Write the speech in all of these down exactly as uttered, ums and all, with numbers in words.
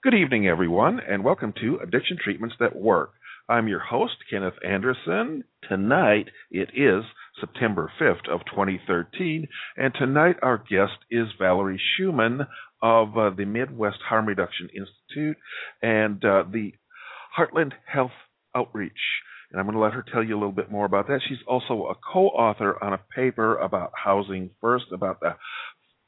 Good evening, everyone, and welcome to Addiction Treatments That Work. I'm your host, Kenneth Anderson. Tonight, it is September fifth of twenty thirteen, and tonight our guest is Valery Shuman of uh, the Midwest Harm Reduction Institute and uh, the Heartland Health Outreach. And I'm going to let her tell you a little bit more about that. She's also a co-author on a paper about Housing First, about the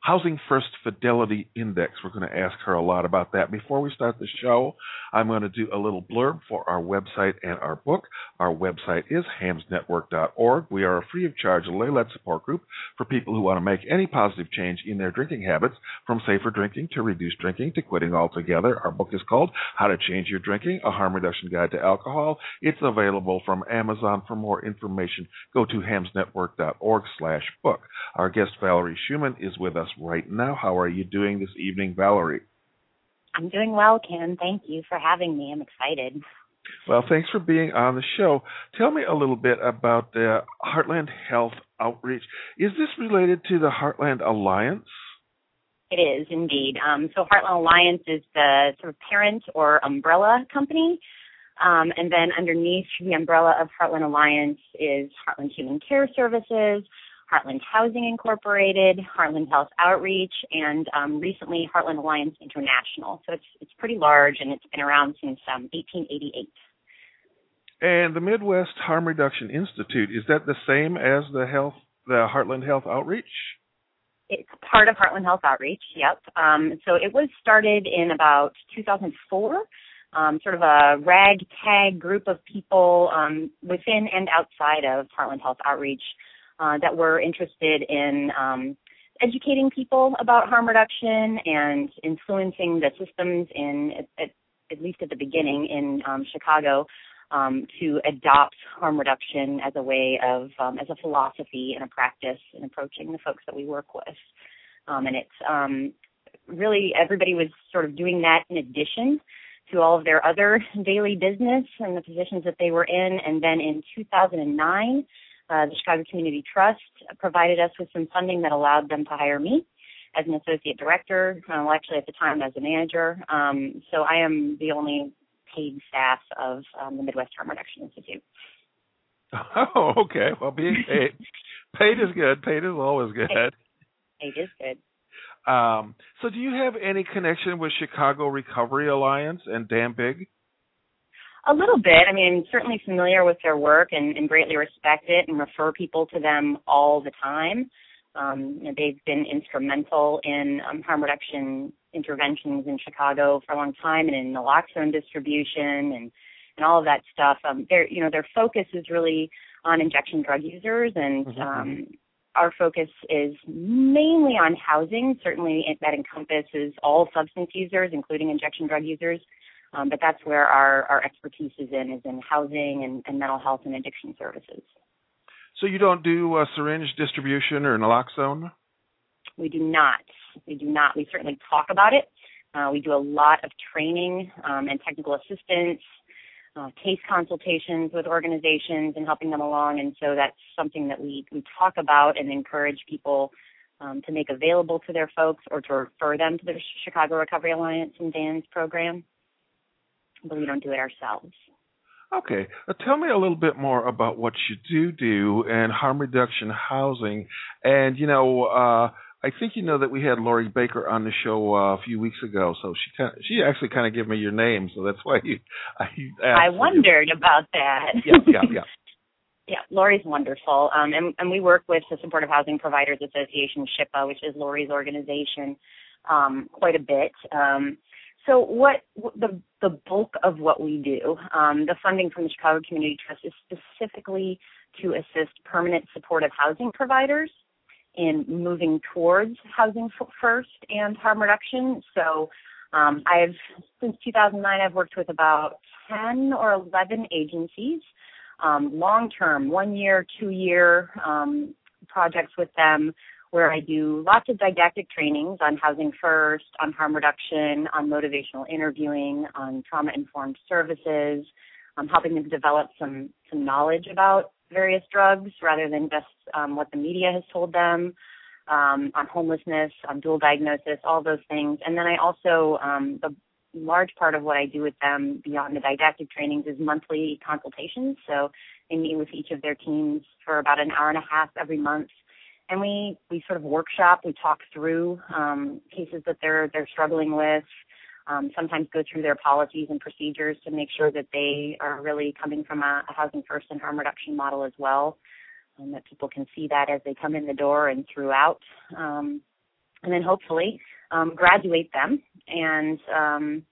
Housing First Fidelity Index. We're going to ask her a lot about that. Before we start the show, I'm going to do a little blurb for our website and our book. Our website is hams network dot org. We are a free of charge lay-led support group for people who want to make any positive change in their drinking habits, from safer drinking to reduced drinking to quitting altogether. Our book is called How to Change Your Drinking, a Harm Reduction Guide to Alcohol. It's available from Amazon. For more information, go to hams network dot org slash book. Our guest, Valery Shuman, is with us right now. How are you doing this evening, Valery? I'm doing well, Ken. Thank you for having me. I'm excited. Well, thanks for being on the show. Tell me a little bit about the Heartland Health Outreach. Is this related to the Heartland Alliance? It is indeed. Um, so Heartland Alliance is the sort of parent or umbrella company. Um, and then underneath the umbrella of Heartland Alliance is Heartland Human Care Services, Heartland Housing Incorporated, Heartland Health Outreach, and um, recently Heartland Alliance International. So it's it's pretty large, and it's been around since um, eighteen eighty-eight. And the Midwest Harm Reduction Institute, is that the same as the health, the Heartland Health Outreach? It's part of Heartland Health Outreach. Yep. Um, so it was started in about two thousand four. Um, sort of a ragtag group of people um, within and outside of Heartland Health Outreach. Uh, that were interested in um, educating people about harm reduction and influencing the systems in, at, at, at least at the beginning in um, Chicago, um, to adopt harm reduction as a way of, um, as a philosophy and a practice in approaching the folks that we work with. Um, and it's um, really, everybody was sort of doing that in addition to all of their other daily business and the positions that they were in. And then in two thousand nine, Uh, the Chicago Community Trust provided us with some funding that allowed them to hire me as an associate director, uh, well, actually at the time as a manager. Um, so I am the only paid staff of um, the Midwest Harm Reduction Institute. Oh, okay. Well, being paid. Paid is good. Paid is always good. Paid, paid is good. Um, so do you have any connection with Chicago Recovery Alliance and Dan Bigg? A little bit. I mean, I'm certainly familiar with their work and, and greatly respect it and refer people to them all the time. Um, you know, they've been instrumental in um, harm reduction interventions in Chicago for a long time, and in naloxone distribution and, and all of that stuff. Um, their, you know, their focus is really on injection drug users, and mm-hmm. um, our focus is mainly on housing. Certainly that encompasses all substance users, including injection drug users. Um, but that's where our, our expertise is in, is in housing and, and mental health and addiction services. So you don't do uh, syringe distribution or naloxone? We do not. We do not. We certainly talk about it. Uh, we do a lot of training um, and technical assistance, uh, case consultations with organizations and helping them along. And so that's something that we, we talk about and encourage people um, to make available to their folks or to refer them to the Chicago Recovery Alliance and Dan's program. But we don't do it ourselves. Okay. Uh, tell me a little bit more about what you do do and harm reduction housing. And, you know, uh, I think you know that we had Lori Baker on the show uh, a few weeks ago, so she kind of, she actually kind of gave me your name, so that's why you. I, I wondered you. about that. Yeah, yeah, yeah. Yeah, Lori's wonderful. Um, and, and we work with the Supportive Housing Providers Association, SHPA, which is Lori's organization, um, quite a bit. Um So what the the bulk of what we do, um, the funding from the Chicago Community Trust is specifically to assist permanent supportive housing providers in moving towards housing first and harm reduction. So um, I've since two thousand nine, I've worked with about ten or eleven agencies, um, long-term, one-year, two-year um, projects with them, where I do lots of didactic trainings on Housing First, on harm reduction, on motivational interviewing, on trauma-informed services, um, helping them develop some, some knowledge about various drugs rather than just um, what the media has told them, um, on homelessness, on dual diagnosis, all those things. And then I also, um, the large part of what I do with them beyond the didactic trainings is monthly consultations. So I meet with each of their teams for about an hour and a half every month. And we, we sort of workshop, we talk through um, cases that they're they're struggling with, um, sometimes go through their policies and procedures to make sure that they are really coming from a, a housing first and harm reduction model as well, and that people can see that as they come in the door and throughout. Um, and then hopefully um, graduate them, and um,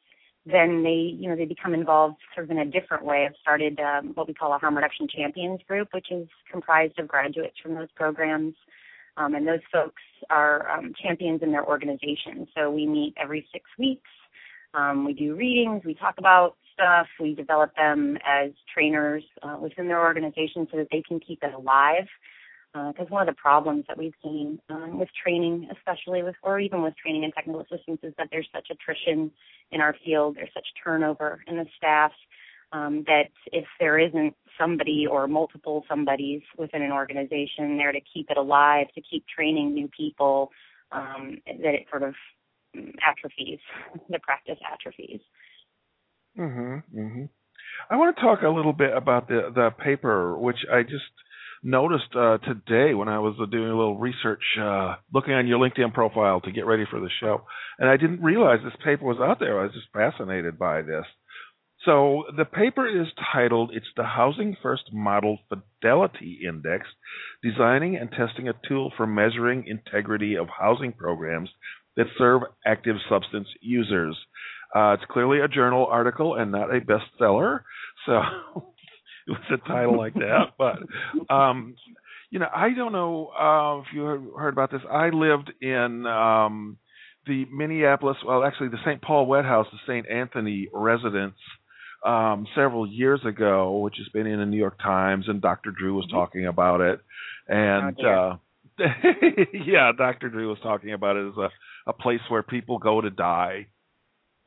then they, you know, they become involved sort of in a different way. I've started um, what we call a Harm Reduction Champions Group, which is comprised of graduates from those programs. Um, and those folks are um, champions in their organization. So we meet every six weeks. Um, we do readings. We talk about stuff. We develop them as trainers uh, within their organization so that they can keep it alive. Because uh, one of the problems that we've seen um, with training, especially with, or even with training and technical assistance, is that there's such attrition in our field. There's such turnover in the staff um, that if there isn't somebody or multiple somebodies within an organization there to keep it alive, to keep training new people, um, that it sort of atrophies, the practice atrophies. Mm-hmm, mm-hmm. I want to talk a little bit about the, the paper, which I just noticed uh, today when I was doing a little research, uh, looking on your LinkedIn profile to get ready for the show, and I didn't realize this paper was out there. I was just fascinated by this. So the paper is titled, It's the Housing First Model Fidelity Index, Designing and Testing a Tool for Measuring Integrity of Housing Programs that Serve Active Substance Users. Uh, it's clearly a journal article and not a bestseller, so it was a title like that. But, um, you know, I don't know uh, if you heard about this. I lived in um, the Minneapolis, well, actually the Saint Paul Wet House, the Saint Anthony Residence, Um, several years ago, which has been in the New York Times, and Doctor Drew was talking about it. And oh, uh, yeah, Doctor Drew was talking about it as a, a place where people go to die.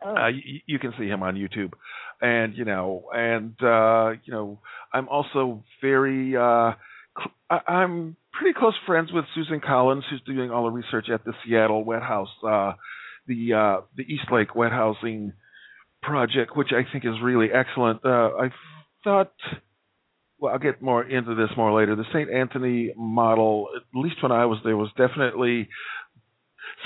Oh. Uh, you, you can see him on YouTube. And, you know, and, uh, you know, I'm also very, uh, cl- I- I'm pretty close friends with Susan Collins, who's doing all the research at the Seattle Wet House, uh, the, uh, the East Lake Wet Housing project, which I think is really excellent. Uh, I thought, well, I'll get more into this more later. The Saint Anthony model, at least when I was there, was definitely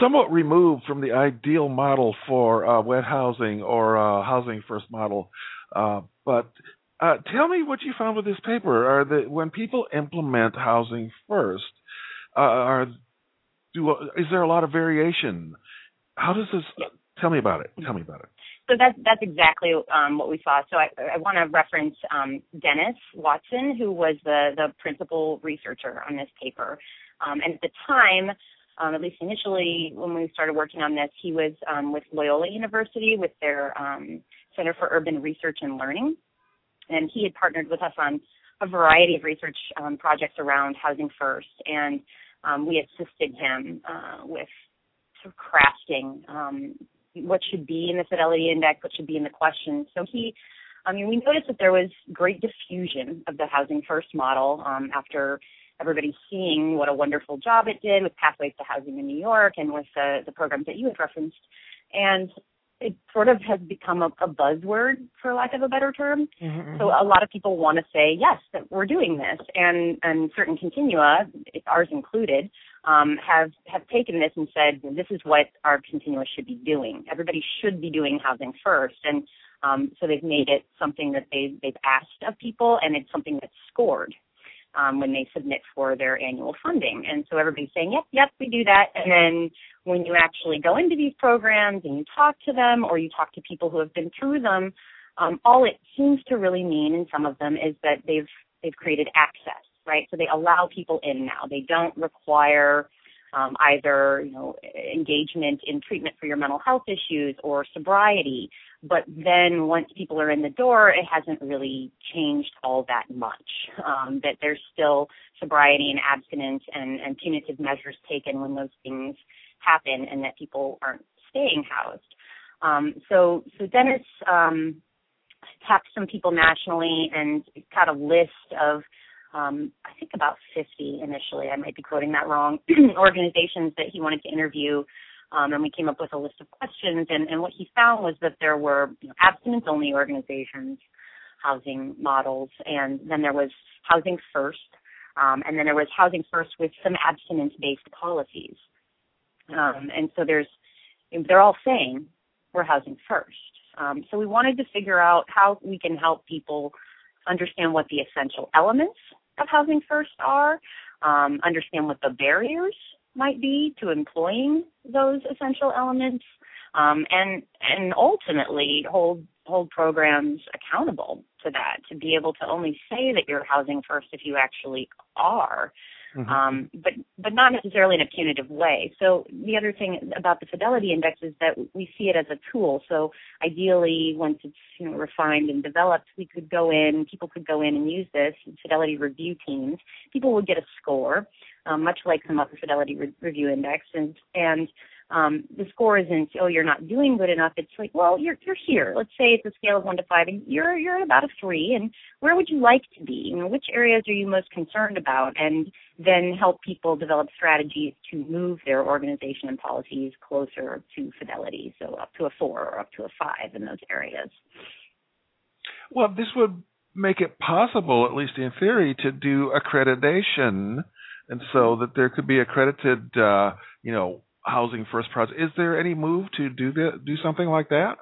somewhat removed from the ideal model for uh, wet housing or uh, housing first model. Uh, but uh, tell me what you found with this paper. Are the when people implement housing first, uh, are do is there a lot of variation? How does this? Uh, tell me about it. Tell me about it. So that's, that's exactly um, what we saw. So I, I want to reference um, Dennis Watson, who was the, the principal researcher on this paper. Um, and at the time, um, at least initially when we started working on this, he was um, with Loyola University with their um, Center for Urban Research and Learning. And he had partnered with us on a variety of research um, projects around Housing First. And um, we assisted him uh, with sort of crafting um what should be in the fidelity index, what should be in the question. So he, I mean, we noticed that there was great diffusion of the Housing First model um, after everybody seeing what a wonderful job it did with Pathways to Housing in New York and with the, the programs that you had referenced. And it sort of has become a, a buzzword, for lack of a better term. Mm-hmm. So a lot of people want to say, yes, that we're doing this. And, and certain continua, ours included, um, have, have taken this and said, this is what our continua should be doing. Everybody should be doing housing first. And um, so they've made it something that they've, they've asked of people, and it's something that's scored um, when they submit for their annual funding. And so everybody's saying, yep, yep, we do that. And then when you actually go into these programs and you talk to them, or you talk to people who have been through them, um, all it seems to really mean in some of them is that they've they've created access, right? So they allow people in now. They don't require um, either you know engagement in treatment for your mental health issues or sobriety. But then once people are in the door, it hasn't really changed all that much, um, that there's still sobriety and abstinence and, and punitive measures taken when those things happen and that people aren't staying housed. Um, so, so Dennis um, tapped some people nationally and got a list of, um, I think about fifty initially, I might be quoting that wrong, organizations that he wanted to interview Um, and we came up with a list of questions, and, and what he found was that there were you know, abstinence-only organizations, housing models, and then there was Housing First, um, and then there was Housing First with some abstinence-based policies. Um, and so there's, they're all saying we're housing first. Um, so we wanted to figure out how we can help people understand what the essential elements of Housing First are, um, understand what the barriers might be to employing those essential elements, um, and and ultimately hold hold programs accountable to that, to be able to only say that you're housing first if you actually are, mm-hmm. um, but but not necessarily in a punitive way. So the other thing about the Fidelity Index is that we see it as a tool. So ideally, once it's you know, refined and developed, we could go in, people could go in and use this, Fidelity review teams. People would get a score, um, much like some other Fidelity re- Review Index, and and Um, the score isn't, oh, you're not doing good enough. It's like, well, you're you're here. Let's say it's a scale of one to five, and you're you're at about a three. And where would you like to be? You know, which areas are you most concerned about? And then help people develop strategies to move their organization and policies closer to fidelity, so up to a four or up to a five in those areas. Well, this would make it possible, at least in theory, to do accreditation, and so that there could be accredited, uh, you know. Housing First project. Is there any move to do the, do something like that?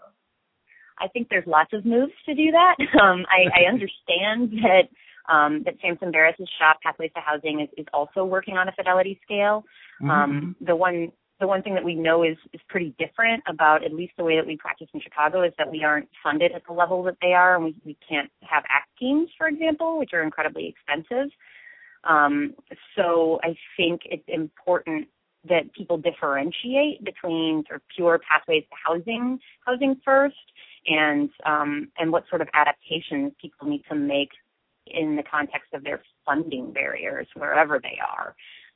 I think there's lots of moves to do that. Um, I, I understand that um, that Samson Barris' shop, Pathways to Housing, is, is also working on a fidelity scale. Mm-hmm. Um, the one the one thing that we know is, is pretty different about at least the way that we practice in Chicago is that we aren't funded at the level that they are, and we, we can't have A C T teams, for example, which are incredibly expensive. Um, so I think it's important that people differentiate between sort of pure Pathways to Housing, Housing First, and um, and what sort of adaptations people need to make in the context of their funding barriers, wherever they are.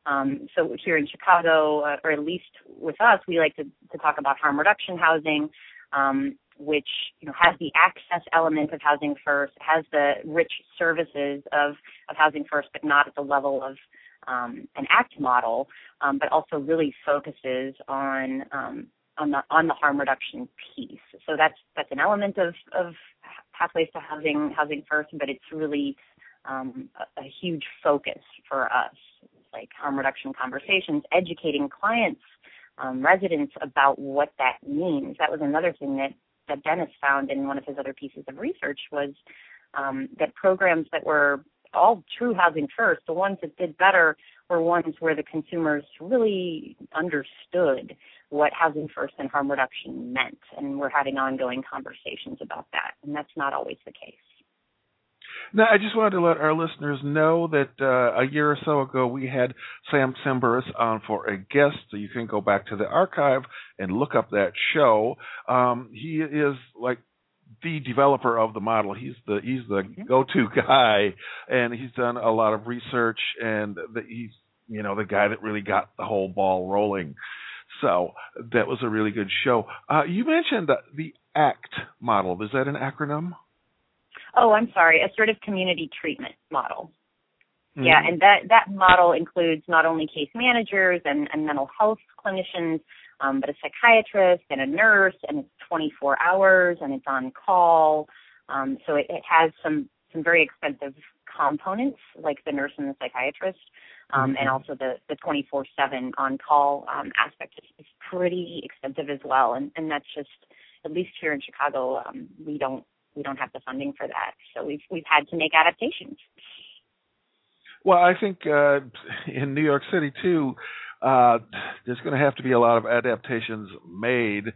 Um, so here in Chicago, uh, or at least with us, we like to, to talk about harm reduction housing, um, which you know, has the access element of Housing First, has the rich services of, of Housing First, but not at the level of Um, an A C T model, um, but also really focuses on um, on the on the harm reduction piece. So that's that's an element of, of Pathways to Housing, Housing First, but it's really um, a, a huge focus for us. It's like harm reduction conversations, educating clients, um, residents about what that means. That was another thing that, that Dennis found in one of his other pieces of research was um, that programs that were all true Housing First, the ones that did better were ones where the consumers really understood what Housing First and harm reduction meant, and we're having ongoing conversations about that, and that's not always the case. Now, I just wanted to let our listeners know that uh, a year or so ago we had Sam Simbaris on for a guest, so you can go back to the archive and look up that show. Um, he is like the developer of the model. He's the he's the go-to guy, and he's done a lot of research, and the, he's you know the guy that really got the whole ball rolling. So that was a really good show. Uh, you mentioned the, the A C T model. Is that an acronym? Oh, I'm sorry, Assertive Community Treatment Model. Mm-hmm. Yeah, and that that model includes not only case managers and, and mental health clinicians, Um, but a psychiatrist and a nurse, and it's twenty-four hours, and it's on call. Um, so it, it has some, some very expensive components, like the nurse and the psychiatrist, um, mm-hmm. and also the, the twenty-four seven on-call um, aspect is, is pretty expensive as well. And, and that's just, at least here in Chicago, um, we don't we don't have the funding for that. So we've we've had to make adaptations. Well, I think uh, in New York City too, Uh, there's going to have to be a lot of adaptations made.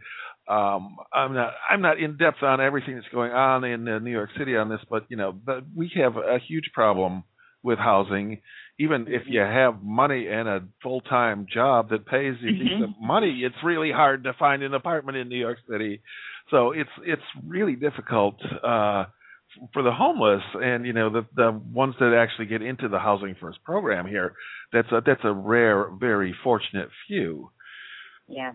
Um, I'm not I'm not in depth on everything that's going on in uh, New York City on this, but you know, but we have a huge problem with housing. Even if you have money and a full-time job that pays you mm-hmm. decent money, it's really hard to find an apartment in New York City. So it's it's really difficult uh, for the homeless, and you know the the ones that actually get into the Housing First program here, that's a that's a rare, very fortunate few. Yeah.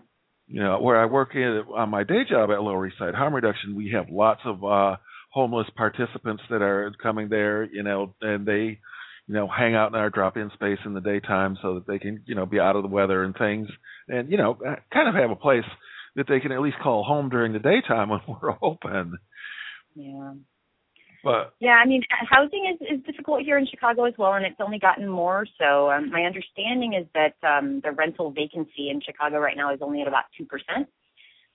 You know, where I work in, on my day job at Lower East Side Harm Reduction, we have lots of uh, homeless participants that are coming there. You know, and they you know, hang out in our drop-in space in the daytime so that they can, you know, be out of the weather and things, and, you know, kind of have a place that they can at least call home during the daytime when we're open. Yeah. But yeah, I mean, housing is, is difficult here in Chicago as well, and it's only gotten more so. Um, my understanding is that um, the rental vacancy in Chicago right now is only at about two percent,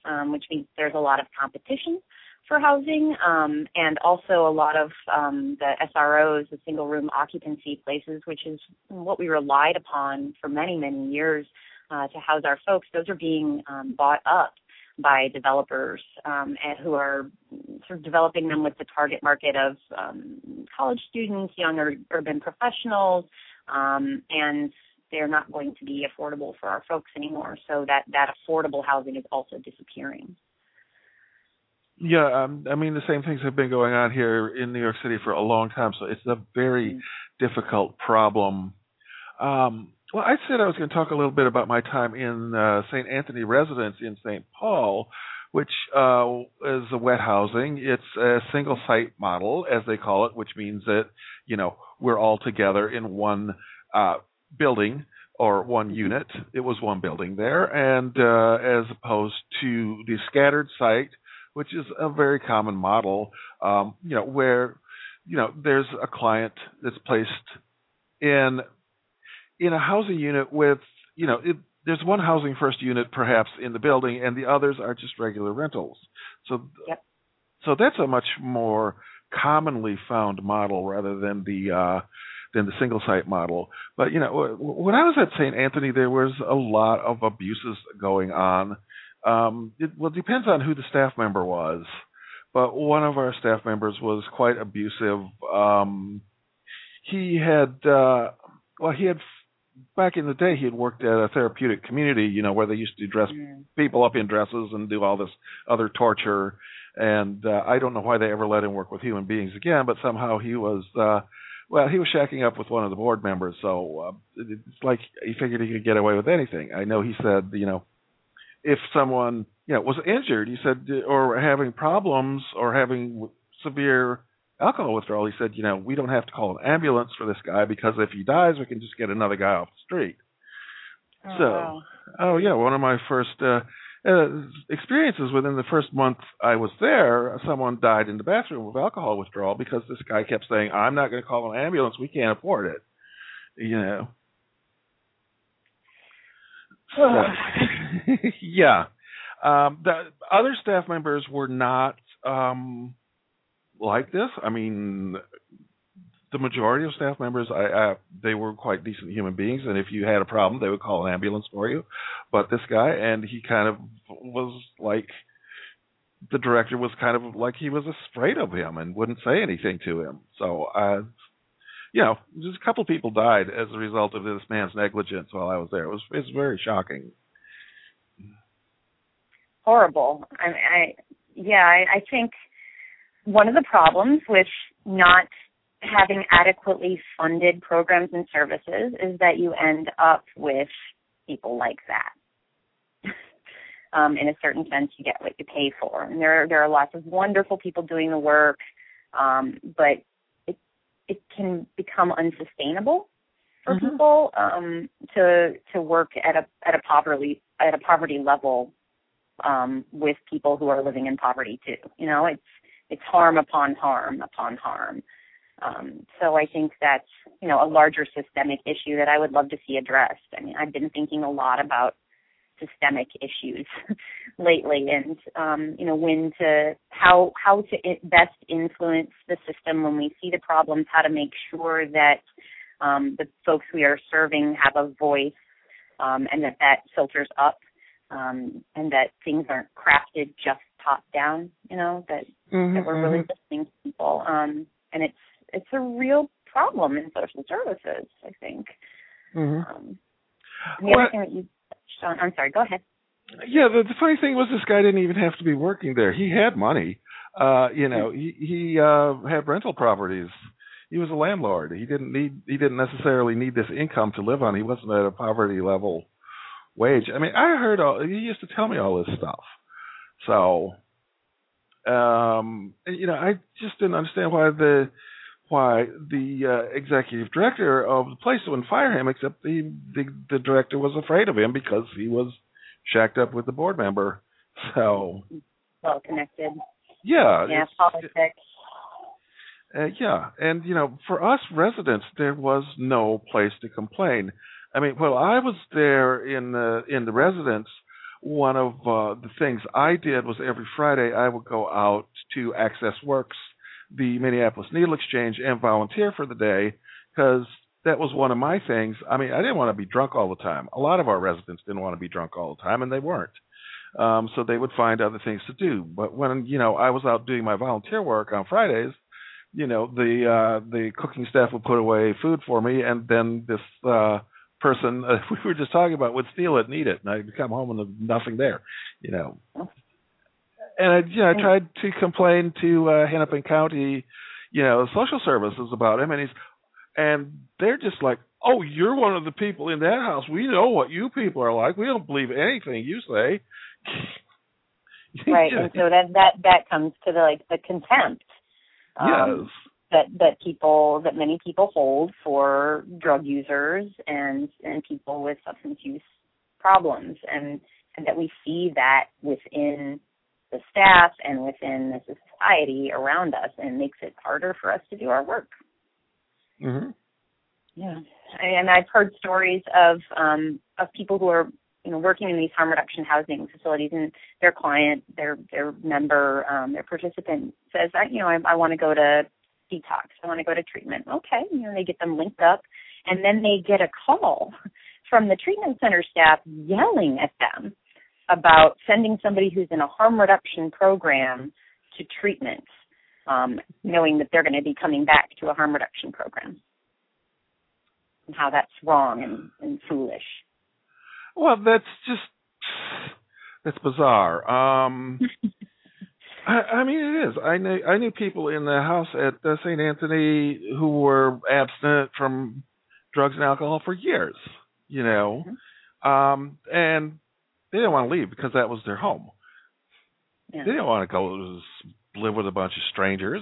um, which means there's a lot of competition for housing, um, and also a lot of um, the S R Os, the single-room occupancy places, which is what we relied upon for many, many years uh, to house our folks. Those are being um, bought up by developers um, and who are sort of developing them with the target market of um, college students, younger urban professionals, um, and they're not going to be affordable for our folks anymore. So that, that affordable housing is also disappearing. Yeah, um, I mean, the same things have been going on here in New York City for a long time, so it's a very mm-hmm. difficult problem. Um, well, I said I was going to talk a little bit about my time in uh, Saint Anthony Residence in Saint Paul, which uh, is a wet housing. It's a single-site model, as they call it, which means that, you know, we're all together in one uh, building or one unit. It was one building there, and uh, as opposed to the scattered site, which is a very common model, um, you know, where, you know, there's a client that's placed in in a housing unit with, you know, it, there's one housing first unit perhaps in the building, and the others are just regular rentals. So, yep. so that's a much more commonly found model rather than the uh, than the single site model. But you know, when I was at Saint Anthony, there was a lot of abuses going on. Um, it well, it depends on who the staff member was, but one of our staff members was quite abusive. Um, he had, uh, well, he had, back in the day, he had worked at a therapeutic community, you know, where they used to dress people up in dresses and do all this other torture. And uh, I don't know why they ever let him work with human beings again, but somehow he was, uh, well, he was shacking up with one of the board members. So uh, it's like he figured he could get away with anything. I know he said, you know, if someone, you know, was injured, he said, or having problems or having severe alcohol withdrawal, he said, you know, we don't have to call an ambulance for this guy because if he dies, we can just get another guy off the street. Oh, so, wow. oh, yeah, one of my first uh, uh, experiences within the first month I was there, someone died in the bathroom with alcohol withdrawal because this guy kept saying, I'm not going to call an ambulance. We can't afford it, you know. So, yeah. Um, the other staff members were not um, like this. I mean, the majority of staff members, I, I, they were quite decent human beings, and if you had a problem, they would call an ambulance for you. But this guy, and he kind of was like, the director was kind of like he was afraid of him and wouldn't say anything to him. So, uh, you know, just a couple of people died as a result of this man's negligence while I was there. It was, it's very shocking. Horrible. I, I yeah, I, I think one of the problems with not having adequately funded programs and services is that you end up with people like that. um, in a certain sense, you get what you pay for. And there, there are lots of wonderful people doing the work, um, but it, it can become unsustainable for mm-hmm. people um, to to work at a at a poverty at a poverty level. Um, with people who are living in poverty too, you know, it's it's harm upon harm upon harm. Um, so I think that's, you know, a larger systemic issue that I would love to see addressed. I mean, I've been thinking a lot about systemic issues lately, and um, you know, when to how how to best influence the system when we see the problems, how to make sure that um, the folks we are serving have a voice, um, and that that filters up. Um, and that things aren't crafted just top down, you know, that, mm-hmm, that we're really mm-hmm. listening to people. Um, and it's it's a real problem in social services, I think. Mm-hmm. Um, the well, other thing that you touched on, I'm sorry, go ahead. Yeah, the, the funny thing was this guy didn't even have to be working there. He had money. Uh, you know, he, he uh, had rental properties. He was a landlord. He didn't need. He didn't necessarily need this income to live on. He wasn't at a poverty level. Wage. I mean, I heard all, he used to tell me all this stuff. So, um, you know, I just didn't understand why the why the uh, executive director of the place wouldn't fire him, except the, the the director was afraid of him because he was shacked up with the board member. So well connected. Yeah. Yeah. Politics. Uh, yeah, and you know, for us residents, there was no place to complain. I mean, while I was there in the in the residence, one of uh, the things I did was every Friday I would go out to Access Works, the Minneapolis Needle Exchange, and volunteer for the day, because that was one of my things. I mean, I didn't want to be drunk all the time. A lot of our residents didn't want to be drunk all the time, and they weren't. Um, so they would find other things to do. But when, you know, I was out doing my volunteer work on Fridays, you know, the uh, the cooking staff would put away food for me, and then this uh, person uh, we were just talking about would steal it and eat it, and I'd come home and there'd be nothing there, you know. And I, you know, I tried to complain to uh, Hennepl County, you know, social services about him, and he's, and they're just like, "Oh, you're one of the people in that house. We know what you people are like. We don't believe anything you say." Right, and so that that that comes to the like the contempt. Um, yes. That that people that many people hold for drug users and and people with substance use problems, and, and that we see that within the staff and within the society around us, and it makes it harder for us to do our work. Mm-hmm. Yeah, and I've heard stories of um, of people who are, you know, working in these harm reduction housing facilities, and their client, their their member, um, their participant says, I, you know, I, I want to go to detox. I want to go to treatment. Okay. You know, they get them linked up, and then they get a call from the treatment center staff yelling at them about sending somebody who's in a harm reduction program to treatment, um, knowing that they're going to be coming back to a harm reduction program, and how that's wrong and, and foolish. Well, that's just, that's bizarre. Um, I, I mean, it is. I knew, I knew people in the house at uh, Saint Anthony who were abstinent from drugs and alcohol for years, you know, mm-hmm. um, and they didn't want to leave because that was their home. Yeah. They didn't want to go live with a bunch of strangers.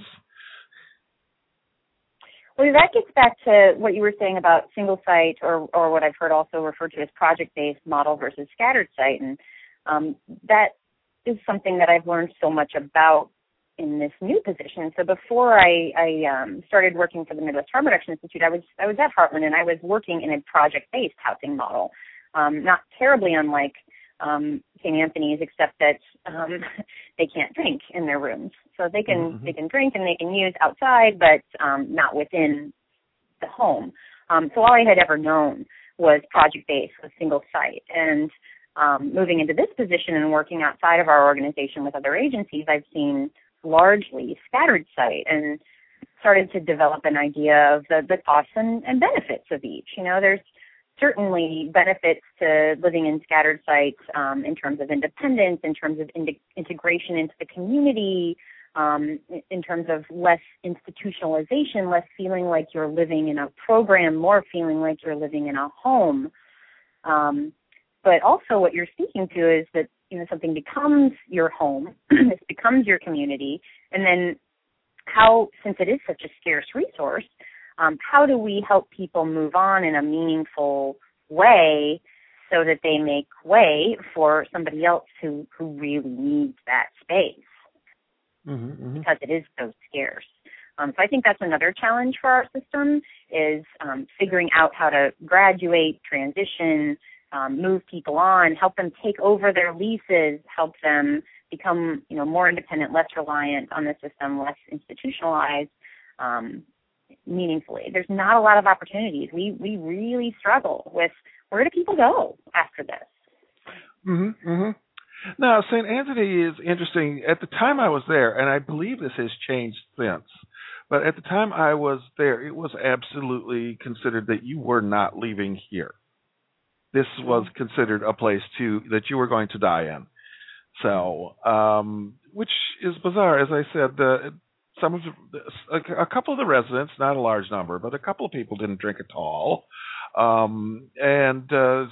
Well, that gets back to what you were saying about single site, or, or what I've heard also referred to as project-based model versus scattered site. And um, that is something that I've learned so much about in this new position. So before I, I um, started working for the Midwest Harm Reduction Institute, I was I was at Heartland, and I was working in a project-based housing model, um, not terribly unlike um, Saint Anthony's, except that um, they can't drink in their rooms. So they can mm-hmm. they can drink and they can use outside, but um, not within the home. Um, so all I had ever known was project-based, was single site. And um, moving into this position and working outside of our organization with other agencies, I've seen largely scattered site, and started to develop an idea of the, the costs and, and benefits of each. You know, there's certainly benefits to living in scattered sites um, in terms of independence, in terms of ind- integration into the community, Um, in terms of less institutionalization, less feeling like you're living in a program, more feeling like you're living in a home. Um, but also what you're speaking to is that, you know, something becomes your home, this becomes your community, and then how, since it is such a scarce resource, um, how do we help people move on in a meaningful way so that they make way for somebody else who, who really needs that space? Mm-hmm, mm-hmm. Because it is so scarce. Um, so I think that's another challenge for our system is um, figuring out how to graduate, transition, um, move people on, help them take over their leases, help them become, you know, more independent, less reliant on the system, less institutionalized, um, meaningfully. There's not a lot of opportunities. We we really struggle with where do people go after this? Mm-hmm, mm-hmm. Now, Saint Anthony is interesting. At the time I was there, and I believe this has changed since, but at the time I was there, it was absolutely considered that you were not leaving here. This was considered a place to that you were going to die in. So, um, which is bizarre. As I said, the, some of the, a, a couple of the residents, not a large number, but a couple of people didn't drink at all. Um, and uh,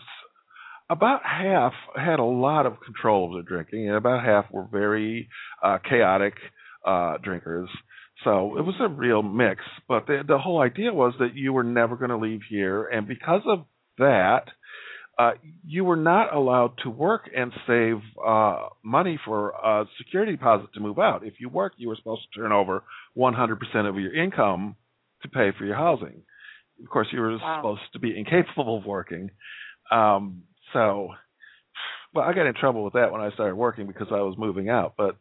About half had a lot of control of their drinking, and about half were very uh, chaotic uh, drinkers. So it was a real mix. But the, the whole idea was that you were never going to leave here. And because of that, uh, you were not allowed to work and save uh, money for a security deposit to move out. If you worked, you were supposed to turn over one hundred percent of your income to pay for your housing. Of course, you were wow. supposed to be incapable of working. Um, so, well, I got in trouble with that when I started working because I was moving out. But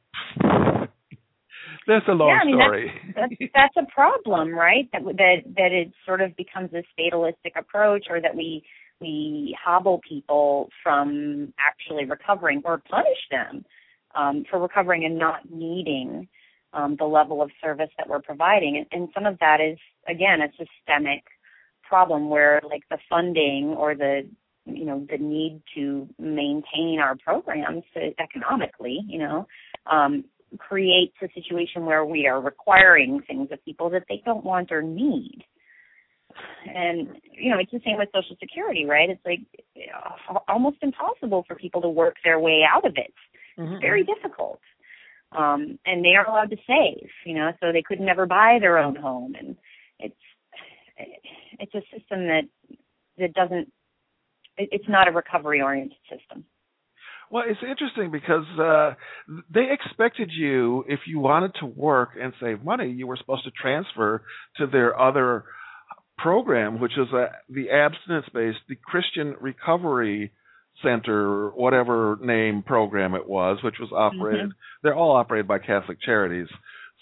that's a long yeah, I mean, story. That's, that's, that's a problem, right? That that that it sort of becomes this fatalistic approach, or that we we hobble people from actually recovering, or punish them um, for recovering and not needing um, the level of service that we're providing. And, and some of that is, again, a systemic problem where, like, the funding or the, you know, the need to maintain our programs economically, you know, um, creates a situation where we are requiring things of people that they don't want or need. And, you know, it's the same with Social Security, right? It's like you know, almost impossible for people to work their way out of it. Mm-hmm. It's very difficult. Um, and they aren't allowed to save, you know, so they could never buy their own home. And it's, it's a system that, that doesn't, it's not a recovery-oriented system. Well, it's interesting because uh, they expected you, if you wanted to work and save money, you were supposed to transfer to their other program, which is a, the abstinence-based, the Christian Recovery Center, whatever name program it was, which was operated. Mm-hmm. They're all operated by Catholic Charities.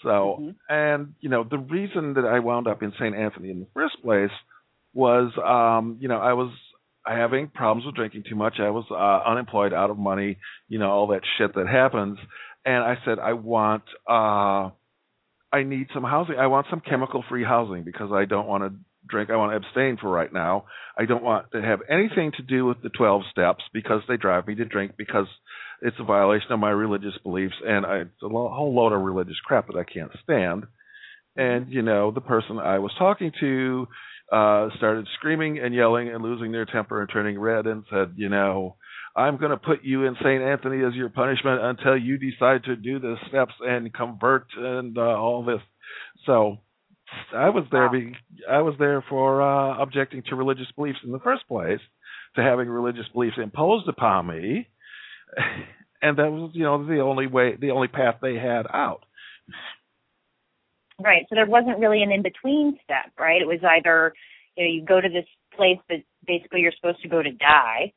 So, mm-hmm. and, you know, the reason that I wound up in Saint Anthony in the first place was, um, you know, I was having problems with drinking too much. I was uh, unemployed, out of money, you know, all that shit that happens. And I said, I want, uh, I need some housing. I want some chemical-free housing because I don't want to drink. I want to abstain for right now. I don't want to have anything to do with the twelve steps because they drive me to drink because it's a violation of my religious beliefs. And I, it's a whole load of religious crap that I can't stand. And, you know, the person I was talking to Uh, started screaming and yelling and losing their temper and turning red and said, you know, I'm going to put you in Saint Anthony as your punishment until you decide to do the steps and convert and uh, all this. So I was there. Wow. Be, I was there for uh, objecting to religious beliefs in the first place, to having religious beliefs imposed upon me. And that was, you know, the only way, the only path they had out. Right. So there wasn't really an in-between step, right? It was either, you know, you go to this place that basically you're supposed to go to die,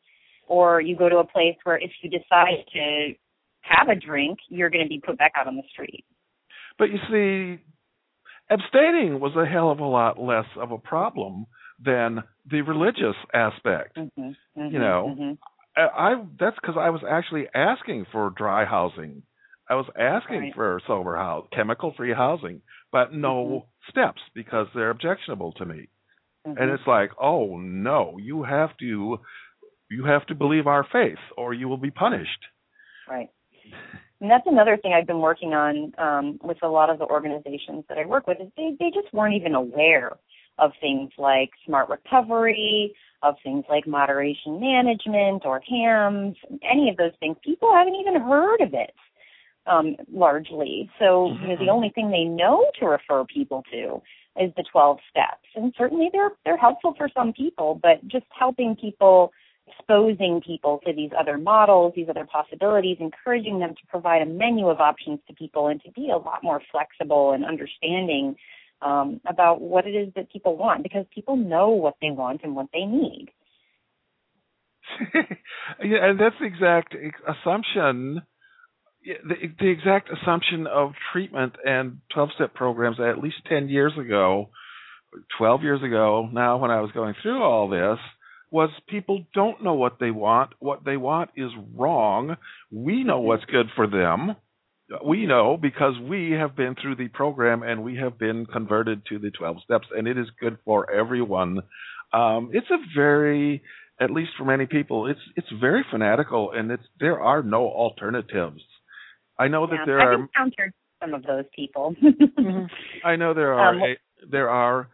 or you go to a place where if you decide to have a drink, you're going to be put back out on the street. But you see, abstaining was a hell of a lot less of a problem than the religious aspect. Mm-hmm, mm-hmm, you know, mm-hmm. I, I that's because I was actually asking for dry housing. I was asking right. for sober house, chemical-free housing, but no mm-hmm. steps because they're objectionable to me. Mm-hmm. And it's like, oh no, you have to, you have to believe our faith, or you will be punished. Right. And that's another thing I've been working on um, with a lot of the organizations that I work with. Is they they just weren't even aware of things like smart recovery, of things like moderation management or HAMS, any of those things. People haven't even heard of it. Um, largely. So you know, the only thing they know to refer people to is the twelve steps. And certainly they're they're helpful for some people, but just helping people, exposing people to these other models, these other possibilities, encouraging them to provide a menu of options to people and to be a lot more flexible and understanding um, about what it is that people want, because people know what they want and what they need. Yeah, and that's the exact assumption The, the exact assumption of treatment and twelve-step programs at least ten years ago, twelve years ago, now when I was going through all this, was people don't know what they want. What they want is wrong. We know what's good for them. We know because we have been through the program and we have been converted to the twelve steps, and it is good for everyone. Um, it's a very, at least for many people, it's it's very fanatical, and it's there are no alternatives. I know that yeah, there I've are encountered some of those people. I know there are um, there are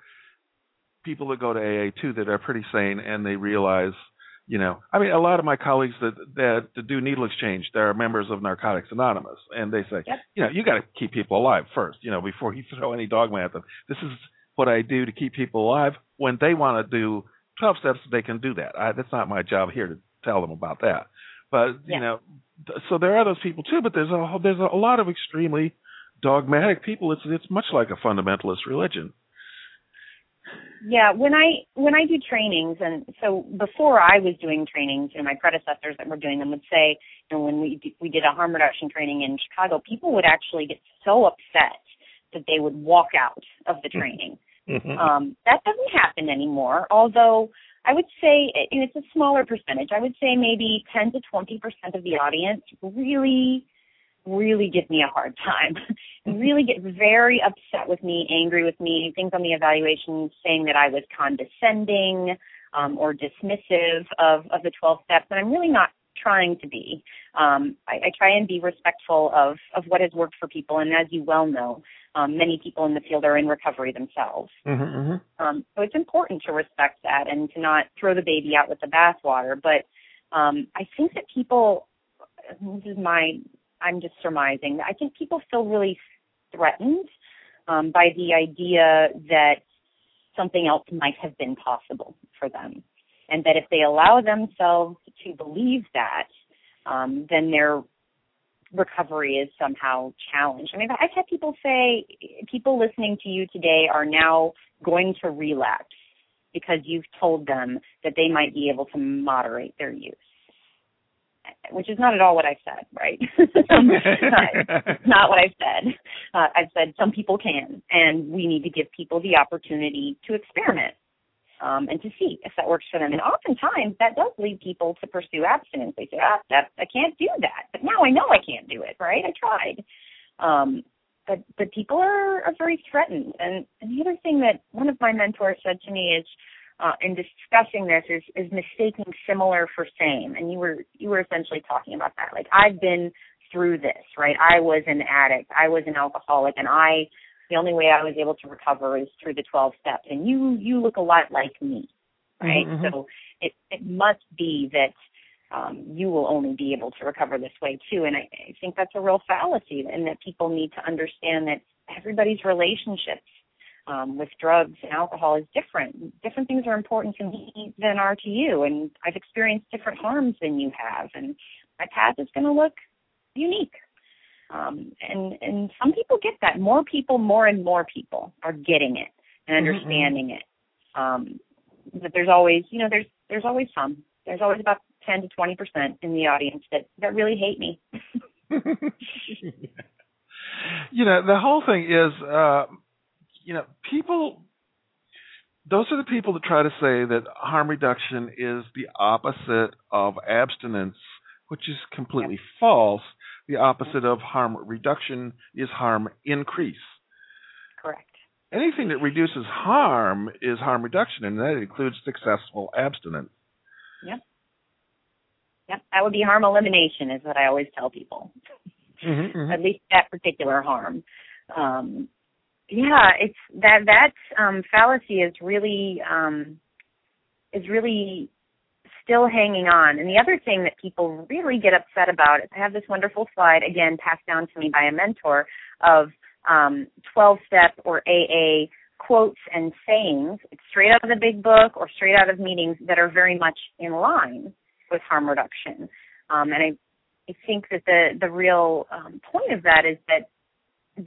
people that go to A A too that are pretty sane, and they realize You know, I mean, a lot of my colleagues that, that, that do needle exchange, they're members of Narcotics Anonymous, and they say, yep. you know, you got to keep people alive first, you know, before you throw any dogma at them. This is what I do to keep people alive. When they want to do twelve steps, they can do that. I, that's not my job here to tell them about that. But, yeah. you know, so there are those people too, but there's a, there's a lot of extremely dogmatic people. It's, it's much like a fundamentalist religion. Yeah, when I when I do trainings, and so before I was doing trainings, you know, my predecessors that were doing them would say, you know, when we d- we did a harm reduction training in Chicago, people would actually get so upset that they would walk out of the training. Mm-hmm. Um, that doesn't happen anymore, although I would say, and it's a smaller percentage, I would say maybe ten to twenty percent of the audience really, really give me a hard time, and really get very upset with me, angry with me, things on the evaluation saying that I was condescending um, or dismissive of, of the twelve steps, and I'm really not trying to be. Um, I, I try and be respectful of, of what has worked for people, and as you well know, um, many people in the field are in recovery themselves. Mm-hmm, mm-hmm. Um, so it's important to respect that and to not throw the baby out with the bathwater, but um, I think that people, this is my... I'm just surmising. I think people feel really threatened um, by the idea that something else might have been possible for them, and that if they allow themselves to believe that, um, then their recovery is somehow challenged. I mean, I've had people say, people listening to you today are now going to relapse because you've told them that they might be able to moderate their use. Which is not at all what I said, right? not, not what I said. Uh, I've said some people can, and we need to give people the opportunity to experiment um, and to see if that works for them. And oftentimes that does lead people to pursue abstinence. They say, ah, that, I can't do that, but now I know I can't do it, right? I tried. Um, but, but people are, are very threatened. And, and the other thing that one of my mentors said to me is, Uh, in discussing this is, is mistaking similar for same. And you were you were essentially talking about that. Like, I've been through this, right? I was an addict. I was an alcoholic. And I, the only way I was able to recover is through the twelve steps. And you you look a lot like me, right? Mm-hmm. So it, it must be that um, you will only be able to recover this way too. And I, I think that's a real fallacy, and that people need to understand that everybody's relationships Um, with drugs and alcohol is different. Different things are important to me than are to you, and I've experienced different harms than you have, and my path is going to look unique. Um, and and some people get that. More people, more and more people are getting it and understanding mm-hmm. it. Um, but there's always, you know, there's there's always some. There's always about ten to twenty percent in the audience that, that really hate me. You know, the whole thing is... Uh... You know, people, those are the people that try to say that harm reduction is the opposite of abstinence, which is completely yep. false. The opposite of harm reduction is harm increase. Correct. Anything that reduces harm is harm reduction, and that includes successful abstinence. Yep. Yep. That would be harm elimination, is what I always tell people, mm-hmm, mm-hmm. at least that particular harm. Um Yeah, it's that that um, fallacy is really um, is really still hanging on. And the other thing that people really get upset about is I have this wonderful slide again passed down to me by a mentor of um, twelve-step or A A quotes and sayings straight out of the big book or straight out of meetings that are very much in line with harm reduction. Um, and I, I think that the the real um, point of that is that.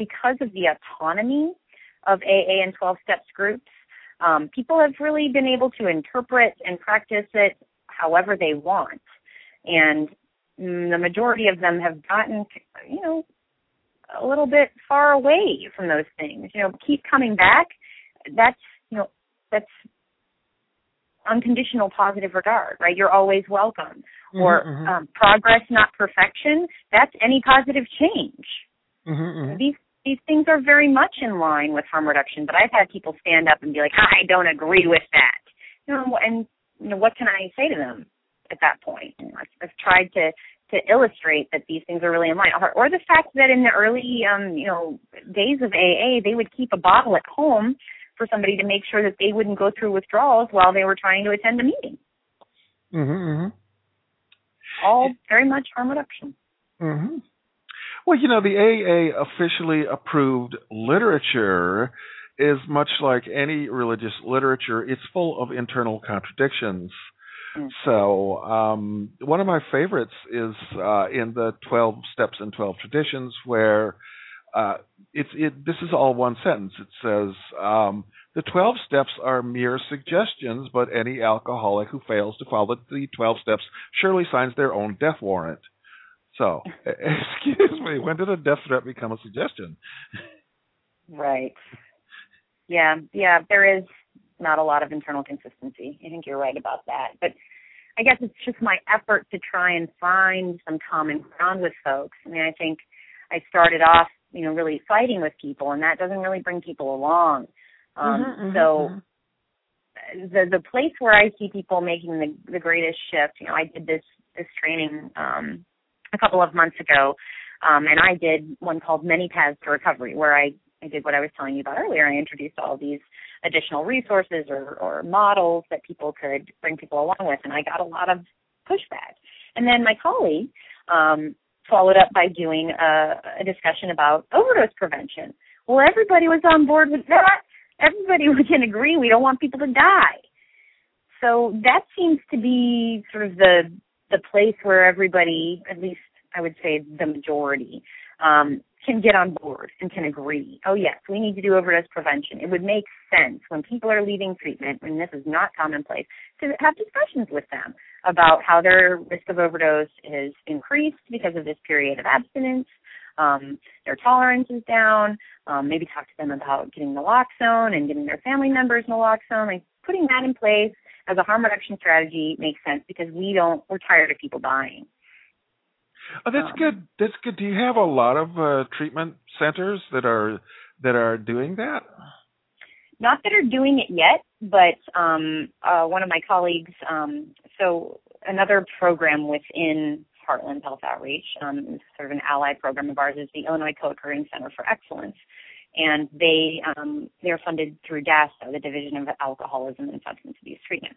Because of the autonomy of A A and twelve steps groups, um, people have really been able to interpret and practice it however they want. And the majority of them have gotten, you know, a little bit far away from those things. You know, keep coming back. That's, you know, that's unconditional positive regard, right? You're always welcome. Mm-hmm, or mm-hmm. Um, progress, not perfection. That's any positive change. Mm-hmm. These these things are very much in line with harm reduction, but I've had people stand up and be like, I don't agree with that. You know, and you know, what can I say to them at that point? You know, I've, I've tried to, to illustrate that these things are really in line. Or, or the fact that in the early um, you know, days of A A, they would keep a bottle at home for somebody to make sure that they wouldn't go through withdrawals while they were trying to attend a meeting. Mm-hmm, mm-hmm. All very much harm reduction. Mm-hmm. Well, you know, the A A officially approved literature is much like any religious literature. It's full of internal contradictions. Mm-hmm. So um, one of my favorites is uh, in the twelve Steps and twelve Traditions, where uh, it's it. This is all one sentence. It says, um, the twelve steps are mere suggestions, but any alcoholic who fails to follow the twelve steps surely signs their own death warrant. So, excuse me, when did a death threat become a suggestion? Right. Yeah, yeah, there is not a lot of internal consistency. I think you're right about that. But I guess it's just my effort to try and find some common ground with folks. I mean, I think I started off, you know, really fighting with people, and that doesn't really bring people along. Um, mm-hmm, so mm-hmm. the the place where I see people making the, the greatest shift, you know, I did this, this training um a couple of months ago, um, and I did one called Many Paths to Recovery, where I, I did what I was telling you about earlier. I introduced all these additional resources or, or models that people could bring people along with, and I got a lot of pushback. And then my colleague um, followed up by doing a, a discussion about overdose prevention. Well, everybody was on board with that. Everybody can agree we don't want people to die. So that seems to be sort of the the place where everybody, at least I would say the majority, um, can get on board and can agree. Oh, yes, we need to do overdose prevention. It would make sense when people are leaving treatment, when this is not commonplace, to have discussions with them about how their risk of overdose is increased because of this period of abstinence, um, their tolerance is down, um, maybe talk to them about getting naloxone and getting their family members naloxone, like putting that in place as a harm reduction strategy makes sense because we don't, we're tired of people dying. Oh, that's um, good. That's good. Do you have a lot of uh, treatment centers that are, that are doing that? Not that are doing it yet, but um, uh, one of my colleagues, um, so another program within Heartland Health Outreach, um, sort of an ally program of ours, is the Illinois Co-occurring Center for Excellence. And they um, they're funded through DASTA, the Division of Alcoholism and Substance Abuse Treatment.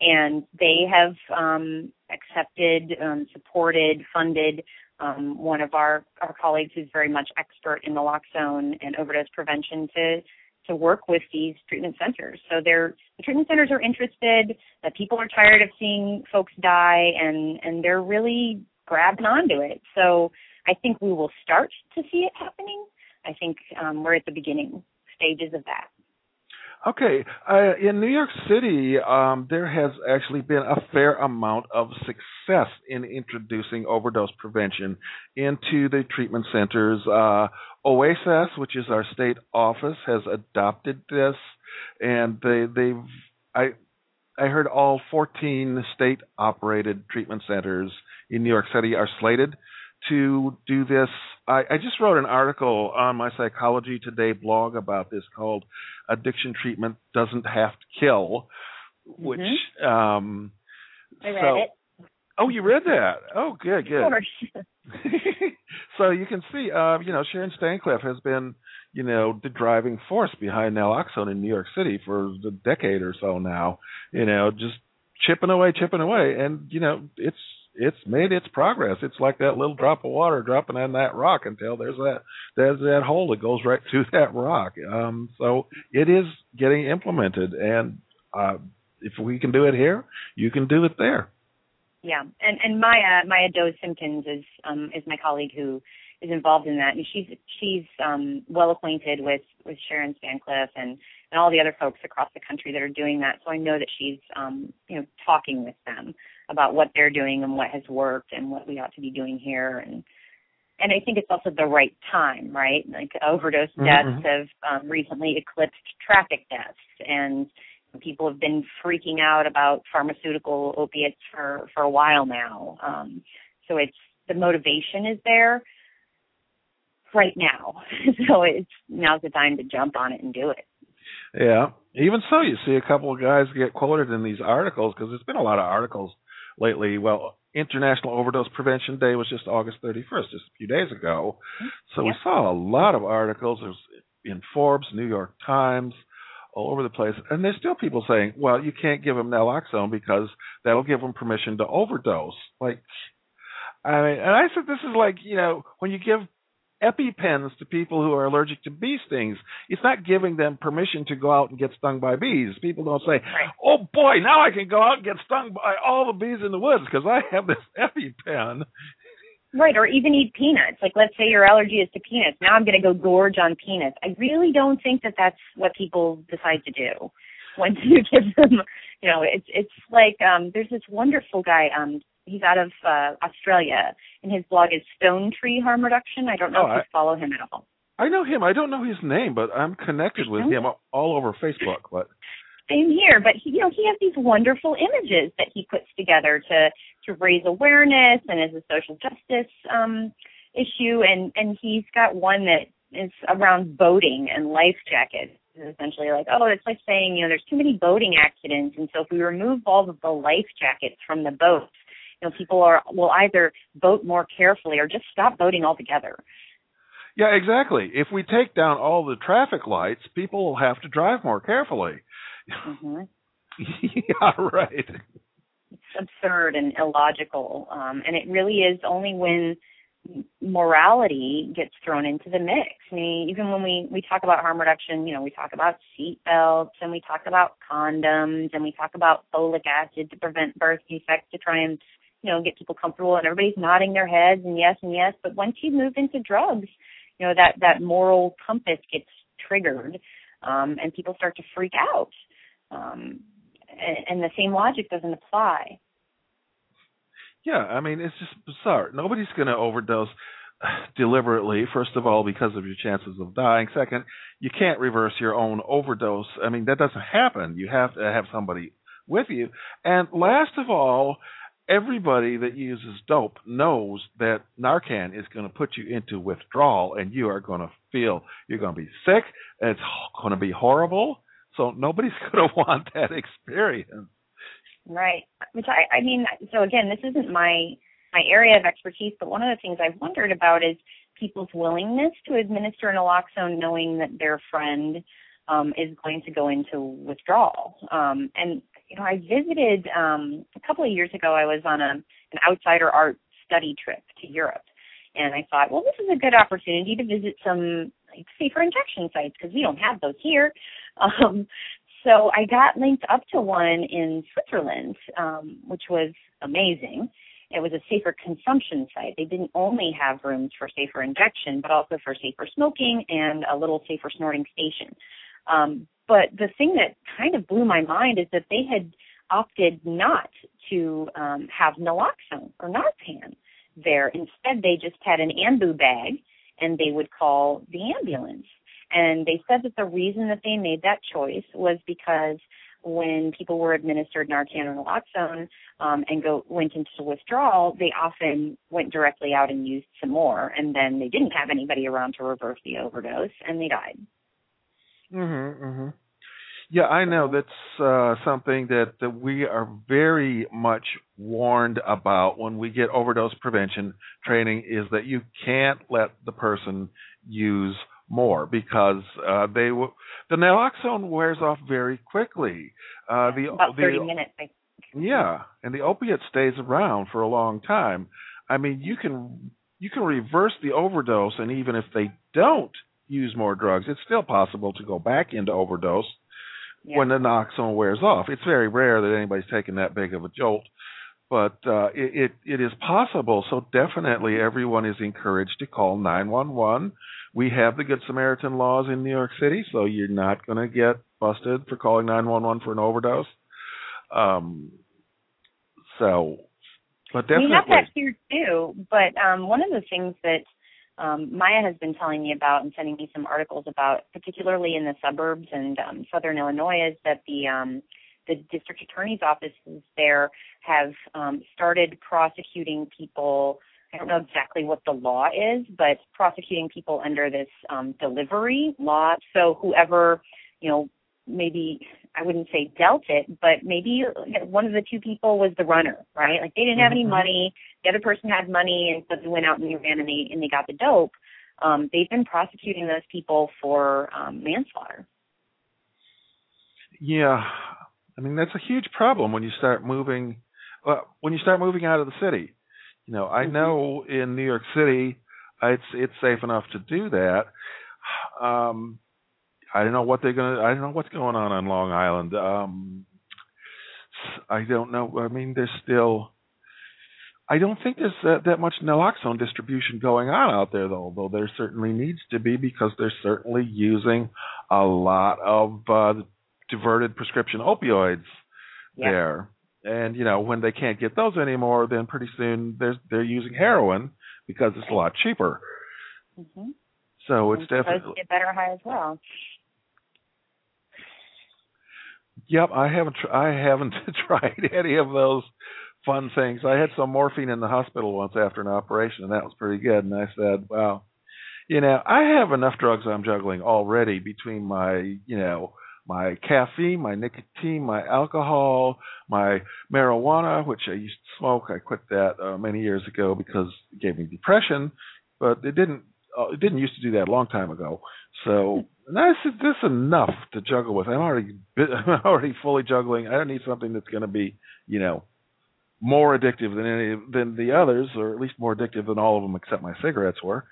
And they have um, accepted, um, supported, funded um, one of our, our colleagues who's very much expert in naloxone and overdose prevention to to work with these treatment centers. So they're, the treatment centers are interested, the people are tired of seeing folks die, and, and they're really grabbing onto it. So I think we will start to see it happening. I think um, we're at the beginning stages of that. Okay. Uh, in New York City, um, there has actually been a fair amount of success in introducing overdose prevention into the treatment centers. Uh, O A S I S, which is our state office, has adopted this, and they, they've I, I heard all fourteen state-operated treatment centers in New York City are slated to do this. I, I just wrote an article on my Psychology Today blog about this called Addiction Treatment Doesn't Have to Kill, which... Mm-hmm. Um, I read so, it. Oh, you read that? Oh, good, good. Of course. So you can see, uh, you know, Sharon Stancliffe has been, you know, the driving force behind naloxone in New York City for a decade or so now, you know, just chipping away, chipping away. And, you know, it's It's made its progress. It's like that little drop of water dropping on that rock until there's that there's that hole that goes right through that rock. Um, so it is getting implemented, and uh, if we can do it here, you can do it there. Yeah, and and Maya Maya Doe Simpkins is um, is my colleague who is involved in that, and she's she's um, well acquainted with, with Sharon Stancliffe and, and all the other folks across the country that are doing that. So I know that she's um, you know talking with them about what they're doing and what has worked and what we ought to be doing here. And and I think it's also the right time, right? Like overdose mm-hmm. deaths have um, recently eclipsed traffic deaths, and people have been freaking out about pharmaceutical opiates for, for a while now. Um, so it's the motivation is there right now. So it's now's the time to jump on it and do it. Yeah. Even so, you see a couple of guys get quoted in these articles because there's been a lot of articles lately. Well, International Overdose Prevention Day was just August thirty-first, just a few days ago. So yep. We saw a lot of articles. There's in Forbes, New York Times, all over the place. And there's still people saying, well, you can't give them naloxone because that'll give them permission to overdose. Like, I mean, and I said, this is like, you know, when you give EpiPens to people who are allergic to bee stings, it's not giving them permission to go out and get stung by bees. People don't say, oh boy, now I can go out and get stung by all the bees in the woods because I have this EpiPen. Right, or even eat peanuts. Like, let's say your allergy is to peanuts. Now I'm going to go gorge on peanuts. I really don't think that that's what people decide to do once you give them, you know, it's it's like um, there's this wonderful guy, um, he's out of uh, Australia, and his blog is Stone Tree Harm Reduction. I don't know oh, if you I, follow him at all. I know him. I don't know his name, but I'm connected with him all over Facebook, but... Same here, but he, you know, he has these wonderful images that he puts together to, to raise awareness and as a social justice um, issue, and, and he's got one that is around boating and life jackets. It's essentially like, oh, it's like saying, you know, there's too many boating accidents, and so if we remove all of the life jackets from the boats, you know, people are will either boat more carefully or just stop boating altogether. Yeah, exactly. If we take down all the traffic lights, people will have to drive more carefully. Mm-hmm. Yeah, right. It's absurd and illogical, um, and it really is only when morality gets thrown into the mix. I mean, even when we, we talk about harm reduction, you know, we talk about seatbelts and we talk about condoms and we talk about folic acid to prevent birth defects to try and, you know, get people comfortable, and everybody's nodding their heads and yes and yes. But once you move into drugs, you know, that, that moral compass gets triggered, um, and people start to freak out. Um, and, and the same logic doesn't apply. Yeah, I mean, it's just bizarre. Nobody's going to overdose deliberately, first of all, because of your chances of dying. Second, you can't reverse your own overdose. I mean, that doesn't happen. You have to have somebody with you. And last of all, everybody that uses dope knows that Narcan is going to put you into withdrawal, and you are going to feel you're going to be sick. And it's going to be horrible. So nobody's going to want that experience. Right. Which I, I mean, so again, this isn't my my area of expertise, but one of the things I've wondered about is people's willingness to administer naloxone knowing that their friend um, is going to go into withdrawal. Um, and, you know, I visited um, a couple of years ago, I was on a, an outsider art study trip to Europe. And I thought, well, this is a good opportunity to visit some like, safer injection sites because we don't have those here. Um So I got linked up to one in Switzerland, um, which was amazing. It was a safer consumption site. They didn't only have rooms for safer injection, but also for safer smoking and a little safer snorting station. Um, but the thing that kind of blew my mind is that they had opted not to um, have naloxone or Narcan there. Instead, they just had an ambu bag, and they would call the ambulance. And they said that the reason that they made that choice was because when people were administered Narcan or naloxone um, and go, went into withdrawal, they often went directly out and used some more, and then they didn't have anybody around to reverse the overdose, and they died. Mm-hmm, mm-hmm. Yeah, I know. That's uh, something that, that we are very much warned about when we get overdose prevention training is that you can't let the person use more because uh, they w- the naloxone wears off very quickly. Uh, the, About thirty the, minutes, I think. Yeah, and the opiate stays around for a long time. I mean, you can you can reverse the overdose, and even if they don't use more drugs, it's still possible to go back into overdose yeah. when the naloxone wears off. It's very rare that anybody's taken that big of a jolt, but uh, it, it it is possible. So definitely, everyone is encouraged to call nine one one. We have the Good Samaritan laws in New York City, so you're not going to get busted for calling nine one one for an overdose. Um, so, but definitely. We have that here too, but um, one of the things that um, Maya has been telling me about and sending me some articles about, particularly in the suburbs and um, southern Illinois, is that the um, the district attorney's offices there have um, started prosecuting people. I don't know exactly what the law is, but prosecuting people under this um, delivery law. So whoever, you know, maybe I wouldn't say dealt it, but maybe one of the two people was the runner, right? Like they didn't have any money. The other person had money, and so they went out and they ran and they, and they got the dope. Um, they've been prosecuting those people for um, manslaughter. Yeah, I mean, that's a huge problem when you start moving uh, when you start moving out of the city. You know, I know in New York City, it's it's safe enough to do that. Um, I don't know what they're gonna. I don't know what's going on on Long Island. Um, I don't know. I mean, there's still. I don't think there's that, that much naloxone distribution going on out there, though. Though there certainly needs to be, because they're certainly using a lot of uh, diverted prescription opioids yeah. there. And, you know, when they can't get those anymore, then pretty soon they're, they're using heroin because it's a lot cheaper. Mm-hmm. So it's, it's definitely get better high as well. Yep, I haven't tr- I haven't tried any of those fun things. I had some morphine in the hospital once after an operation, and that was pretty good. And I said, wow, you know, I have enough drugs I'm juggling already between my, you know, my caffeine, my nicotine, my alcohol, my marijuana, which I used to smoke. I quit that uh, many years ago because it gave me depression, but it didn't uh, it didn't used to do that a long time ago. So and I said, this is enough to juggle with. I'm already I'm already fully juggling. I don't need something that's going to be, you know, more addictive than any than the others, or at least more addictive than all of them except my cigarettes were.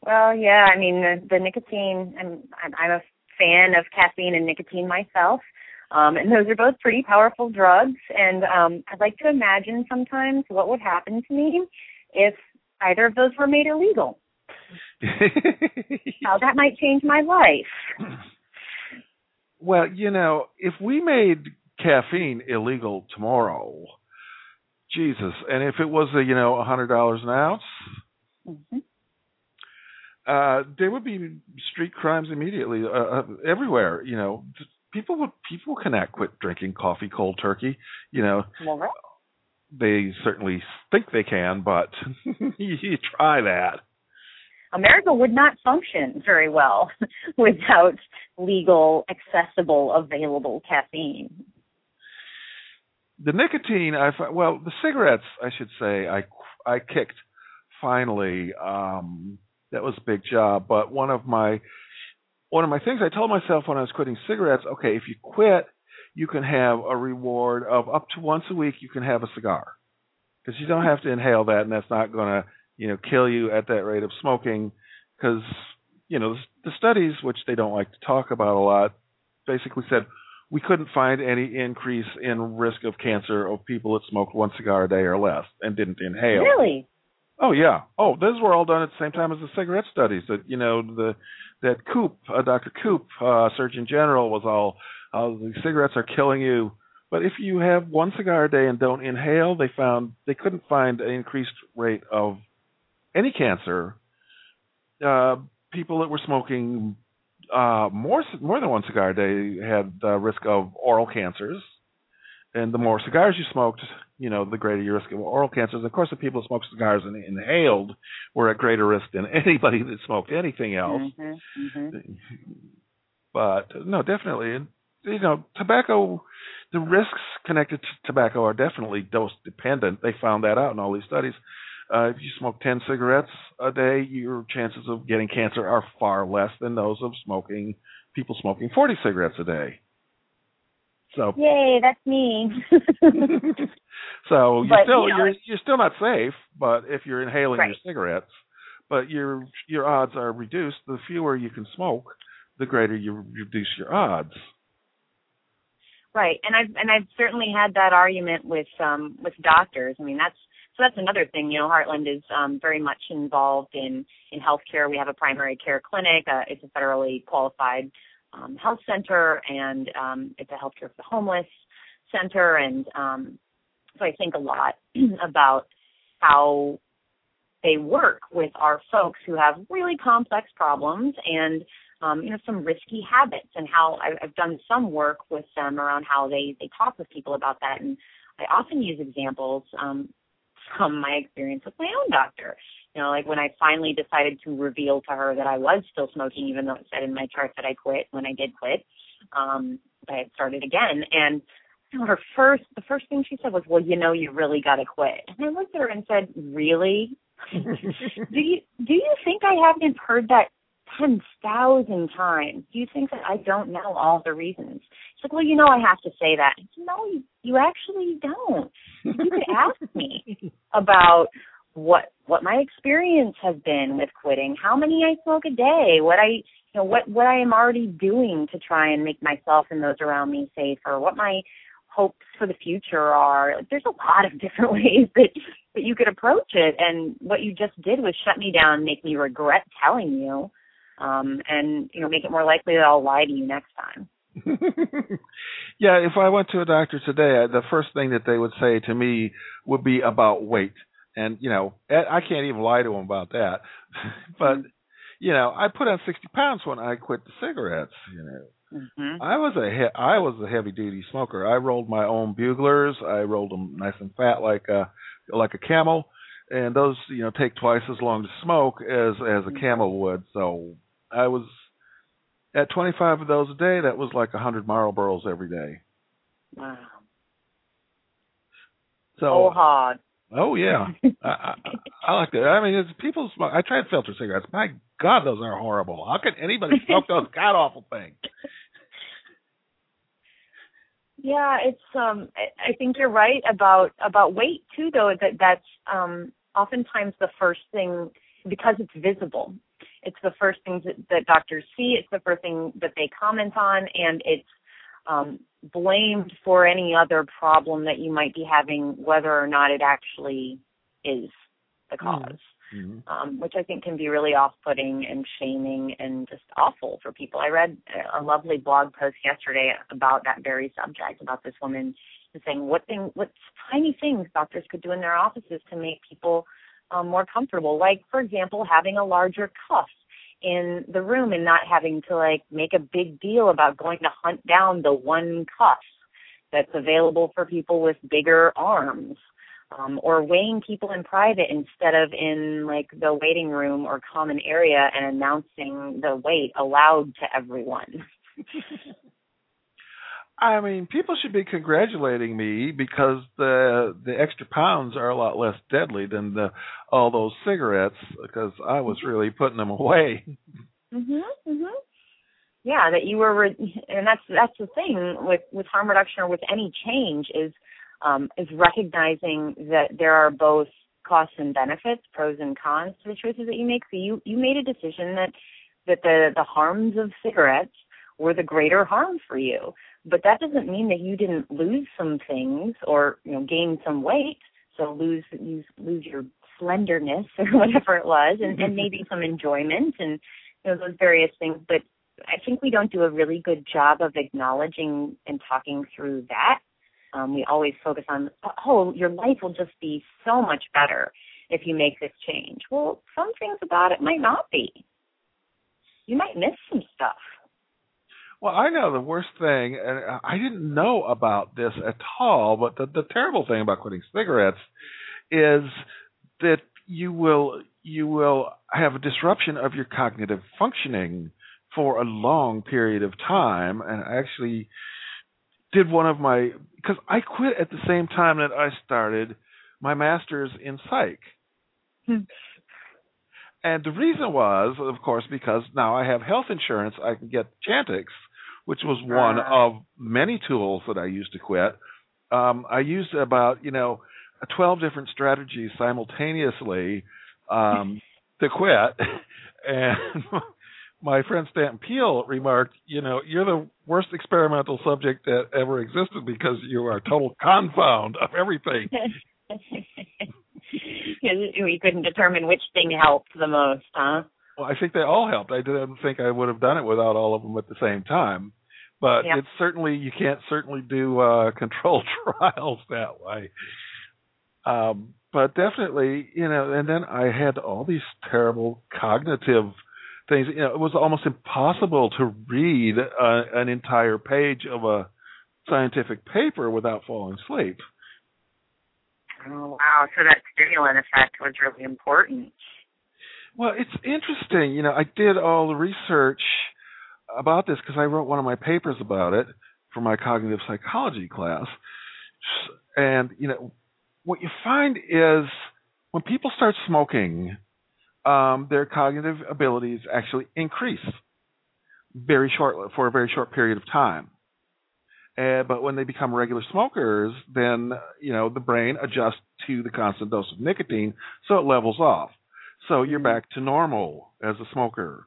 Well, yeah, I mean the, the nicotine. I'm I'm a fan of caffeine and nicotine myself, um, and those are both pretty powerful drugs, and um, I'd like to imagine sometimes what would happen to me if either of those were made illegal. How that might change my life. Well, you know, if we made caffeine illegal tomorrow, Jesus, and if it was, a, you know, one hundred dollars an ounce, mm-hmm. Uh, there would be street crimes immediately uh, everywhere. You know, people would people cannot quit drinking coffee cold turkey. You know, right. They certainly think they can, but you try that. America would not function very well without legal, accessible, available caffeine. The nicotine, I well, the cigarettes, I should say, I I kicked finally. Um, That was a big job, but one of my one of my things I told myself when I was quitting cigarettes, okay, if you quit, you can have a reward of up to once a week you can have a cigar, because you don't have to inhale that, and that's not going to, you know, kill you at that rate of smoking, because, you know, the studies, which they don't like to talk about a lot, basically said we couldn't find any increase in risk of cancer of people that smoked one cigar a day or less and didn't inhale. Really? Oh, yeah. Oh, those were all done at the same time as the cigarette studies. That, you know, the that Koop, uh, Doctor Koop, uh, Surgeon General, was all, uh, the cigarettes are killing you. But if you have one cigar a day and don't inhale, they found they couldn't find an increased rate of any cancer. Uh, people that were smoking uh, more more than one cigar a day had uh, risk of oral cancers. And the more cigars you smoked, you know, the greater your risk of oral cancers. Of course, the people who smoked cigars and inhaled were at greater risk than anybody that smoked anything else. Mm-hmm, mm-hmm. But, no, definitely. You know, tobacco, the risks connected to tobacco are definitely dose-dependent. They found that out in all these studies. Uh, if you smoke ten cigarettes a day, your chances of getting cancer are far less than those of smoking people smoking forty cigarettes a day. So, yay, that's me. So you're but, still you know, you're you're still not safe, but if you're inhaling right. your cigarettes, but your your odds are reduced. The fewer you can smoke, the greater you reduce your odds. Right, and I've and I've certainly had that argument with um with doctors. I mean, that's so that's another thing. You know, Heartland is um, very much involved in in healthcare. We have a primary care clinic. Uh, it's a federally qualified Um, health center, and um, it's a healthcare for the homeless center, and um, so I think a lot about how they work with our folks who have really complex problems and um, you know, some risky habits, and how I've done some work with them around how they, they talk with people about that, and I often use examples um, from my experience with my own doctor. You know, like when I finally decided to reveal to her that I was still smoking, even though it said in my chart that I quit when I did quit, um, I had started again. And you know, her first, the first thing she said was, well, you know, you really got to quit. And I looked at her and said, really? do you do you think I haven't heard that ten thousand times. Do you think that I don't know all the reasons? She's like, well, you know I have to say that. I said, no, you, you actually don't. You could ask me about what what my experience has been with quitting, how many I smoke a day, what I you know what what I am already doing to try and make myself and those around me safer, what my hopes for the future are. Like, there's a lot of different ways that, that you could approach it, and what you just did was shut me down, make me regret telling you, um, and you know make it more likely that I'll lie to you next time. Yeah, if I went to a doctor today, the first thing that they would say to me would be about weight. And, you know, I can't even lie to them about that. But, you know, I put on sixty pounds when I quit the cigarettes, you know. Mm-hmm. I was a he- I was a heavy-duty smoker. I rolled my own buglers. I rolled them nice and fat like a, like a camel. And those, you know, take twice as long to smoke as, as a camel would. So I was at twenty-five of those a day. That was like one hundred Marlboros every day. Wow. So oh, hard. Oh, yeah. I, I, I like that. I mean, it's people smoke. I tried filter cigarettes. My God, those are horrible. How could anybody smoke those god-awful things? Yeah, it's. Um, I, I think you're right about about weight, too, though, that that's um, oftentimes the first thing, because it's visible. It's the first thing that, that doctors see. It's the first thing that they comment on, and it's Um, blamed for any other problem that you might be having, whether or not it actually is the cause, mm-hmm. um, which I think can be really off-putting and shaming and just awful for people. I read a lovely blog post yesterday about that very subject, about this woman saying what thing, what tiny things doctors could do in their offices to make people um, more comfortable, like, for example, having a larger cuff in the room and not having to, like, make a big deal about going to hunt down the one cuff that's available for people with bigger arms, um, or weighing people in private instead of in, like, the waiting room or common area and announcing the weight aloud to everyone. I mean, people should be congratulating me because the the extra pounds are a lot less deadly than the all those cigarettes, because I was really putting them away. Mhm. Mhm. Yeah, that you were, re- and that's that's the thing with, with harm reduction or with any change is um, is recognizing that there are both costs and benefits, pros and cons to the choices that you make. So you, you made a decision that that the, the harms of cigarettes were the greater harm for you. But that doesn't mean that you didn't lose some things or, you know, gain some weight, so lose lose, lose your slenderness or whatever it was, and, and maybe some enjoyment and, you know, those various things. But I think we don't do a really good job of acknowledging and talking through that. Um, we always focus on, oh, your life will just be so much better if you make this change. Well, some things about it might not be. You might miss some stuff. Well, I know the worst thing, and I didn't know about this at all, but the, the terrible thing about quitting cigarettes is that you will you will have a disruption of your cognitive functioning for a long period of time. And I actually did one of my – because I quit at the same time that I started my master's in psych. And the reason was, of course, because now I have health insurance, I can get Chantix, which was one of many tools that I used to quit. Um, I used about, you know, twelve different strategies simultaneously um, to quit. And my friend Stanton Peel remarked, you know, you're the worst experimental subject that ever existed because you are a total confound of everything. We couldn't determine which thing helped the most, huh? Well, I think they all helped. I didn't think I would have done it without all of them at the same time. But yeah. It's certainly, you can't certainly do uh, controlled trials that way. Um, but definitely, you know, and then I had all these terrible cognitive things. You know, it was almost impossible to read a, an entire page of a scientific paper without falling asleep. Oh, wow. So that stimulant effect was really important. Well, it's interesting. You know, I did all the research about this because I wrote one of my papers about it for my cognitive psychology class. And, you know, what you find is when people start smoking, um, their cognitive abilities actually increase very short for a very short period of time. Uh, but when they become regular smokers, then, you know, the brain adjusts to the constant dose of nicotine, so it levels off. So you're mm-hmm. back to normal as a smoker.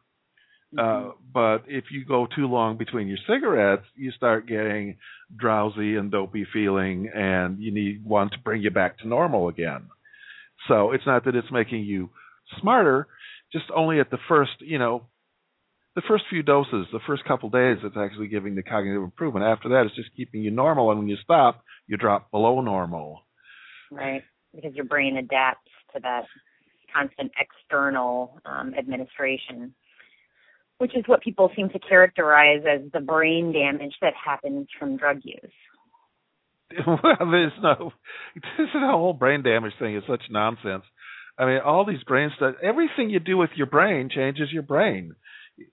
Mm-hmm. Uh, but if you go too long between your cigarettes, you start getting drowsy and dopey feeling, and you need one to bring you back to normal again. So it's not that it's making you smarter, just only at the first, you know, the first few doses, the first couple days, it's actually giving the cognitive improvement. After that, it's just keeping you normal, and when you stop, you drop below normal. Right, because your brain adapts to that constant external um, administration, which is what people seem to characterize as the brain damage that happens from drug use. Well, there's no, this whole brain damage thing is such nonsense. I mean, all these brain stuff, everything you do with your brain changes your brain.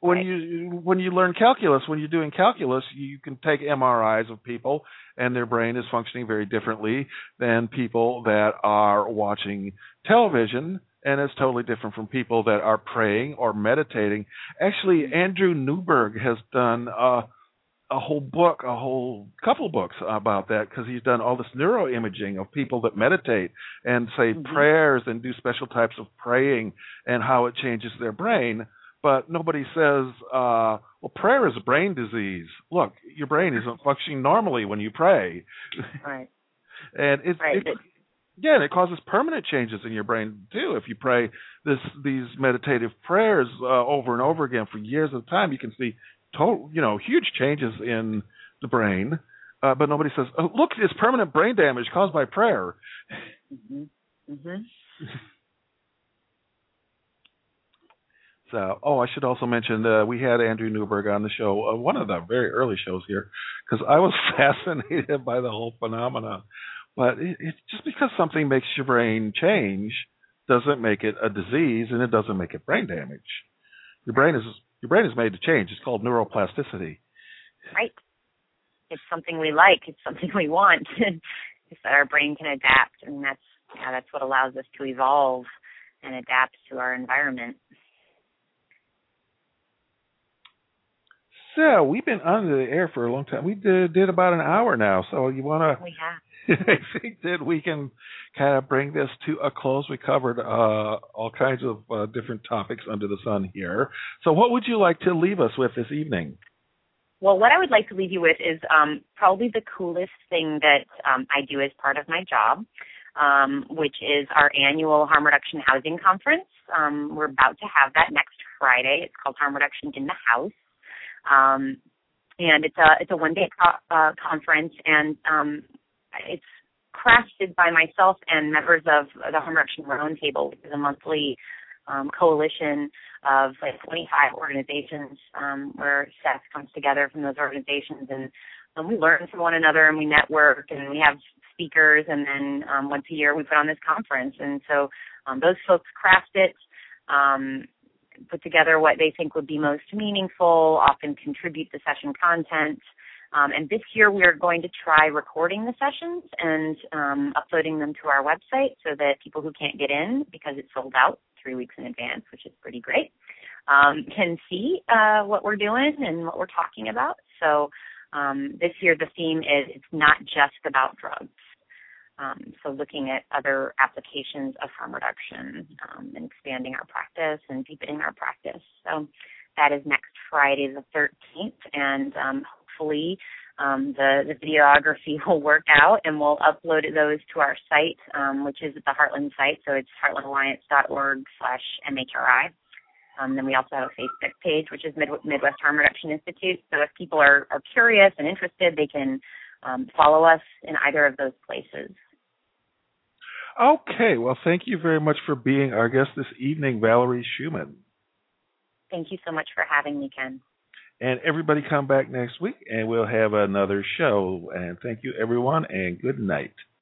When right. you when you learn calculus, when you're doing calculus, you can take M R Is of people, and their brain is functioning very differently than people that are watching television, and it's totally different from people that are praying or meditating. Actually, Andrew Newberg has done uh, a whole book, a whole couple books about that, because he's done all this neuroimaging of people that meditate and say mm-hmm. prayers and do special types of praying and how it changes their brain. But nobody says, uh, well, prayer is a brain disease. Look, your brain isn't functioning normally when you pray. Right. and it's, right. it, yeah, and it causes permanent changes in your brain, too. If you pray this these meditative prayers uh, over and over again for years at a time, you can see total, you know, huge changes in the brain. Uh, but nobody says, oh, look, it's permanent brain damage caused by prayer. Mm-hmm. Mm-hmm. Uh, oh, I should also mention uh, we had Andrew Newberg on the show, uh, one of the very early shows here, because I was fascinated by the whole phenomenon. But it, it's just because something makes your brain change doesn't make it a disease, and it doesn't make it brain damage. Your brain is your brain is made to change. It's called neuroplasticity. Right. It's something we like. It's something we want. It's that our brain can adapt, and that's yeah, that's what allows us to evolve and adapt to our environment. So we've been under the air for a long time. We did, did about an hour now. So you want to? We have. I think that we can kind of bring this to a close. We covered uh, all kinds of uh, different topics under the sun here. So what would you like to leave us with this evening? Well, what I would like to leave you with is um, probably the coolest thing that um, I do as part of my job, um, which is our annual Harm Reduction Housing Conference. Um, we're about to have that next Friday. It's called Harm Reduction in the House. Um, and it's a, it's a one-day co- uh, conference, and um, it's crafted by myself and members of the Harm Reduction Roundtable, which is a monthly um, coalition of like twenty-five organizations um, where staff comes together from those organizations, and, and we learn from one another, and we network, and we have speakers, and then um, once a year we put on this conference. And so um, those folks craft it. Um, put together what they think would be most meaningful, often contribute to session content. Um, and this year we are going to try recording the sessions and um, uploading them to our website so that people who can't get in, because it's sold out three weeks in advance, which is pretty great, um, can see uh, what we're doing and what we're talking about. So um, this year the theme is it's not just about drugs. Um, so looking at other applications of harm reduction um, and expanding our practice and deepening our practice. So that is next Friday the thirteenth, and um, hopefully um, the, the videography will work out, and we'll upload those to our site, um, which is at the Heartland site. So it's heartland alliance dot org slash M H R I. Um, then we also have a Facebook page, which is Mid- Midwest Harm Reduction Institute. So if people are, are curious and interested, they can um, follow us in either of those places. Okay, well, thank you very much for being our guest this evening, Valery Shuman. Thank you so much for having me, Ken. And everybody come back next week, and we'll have another show. And thank you, everyone, and good night.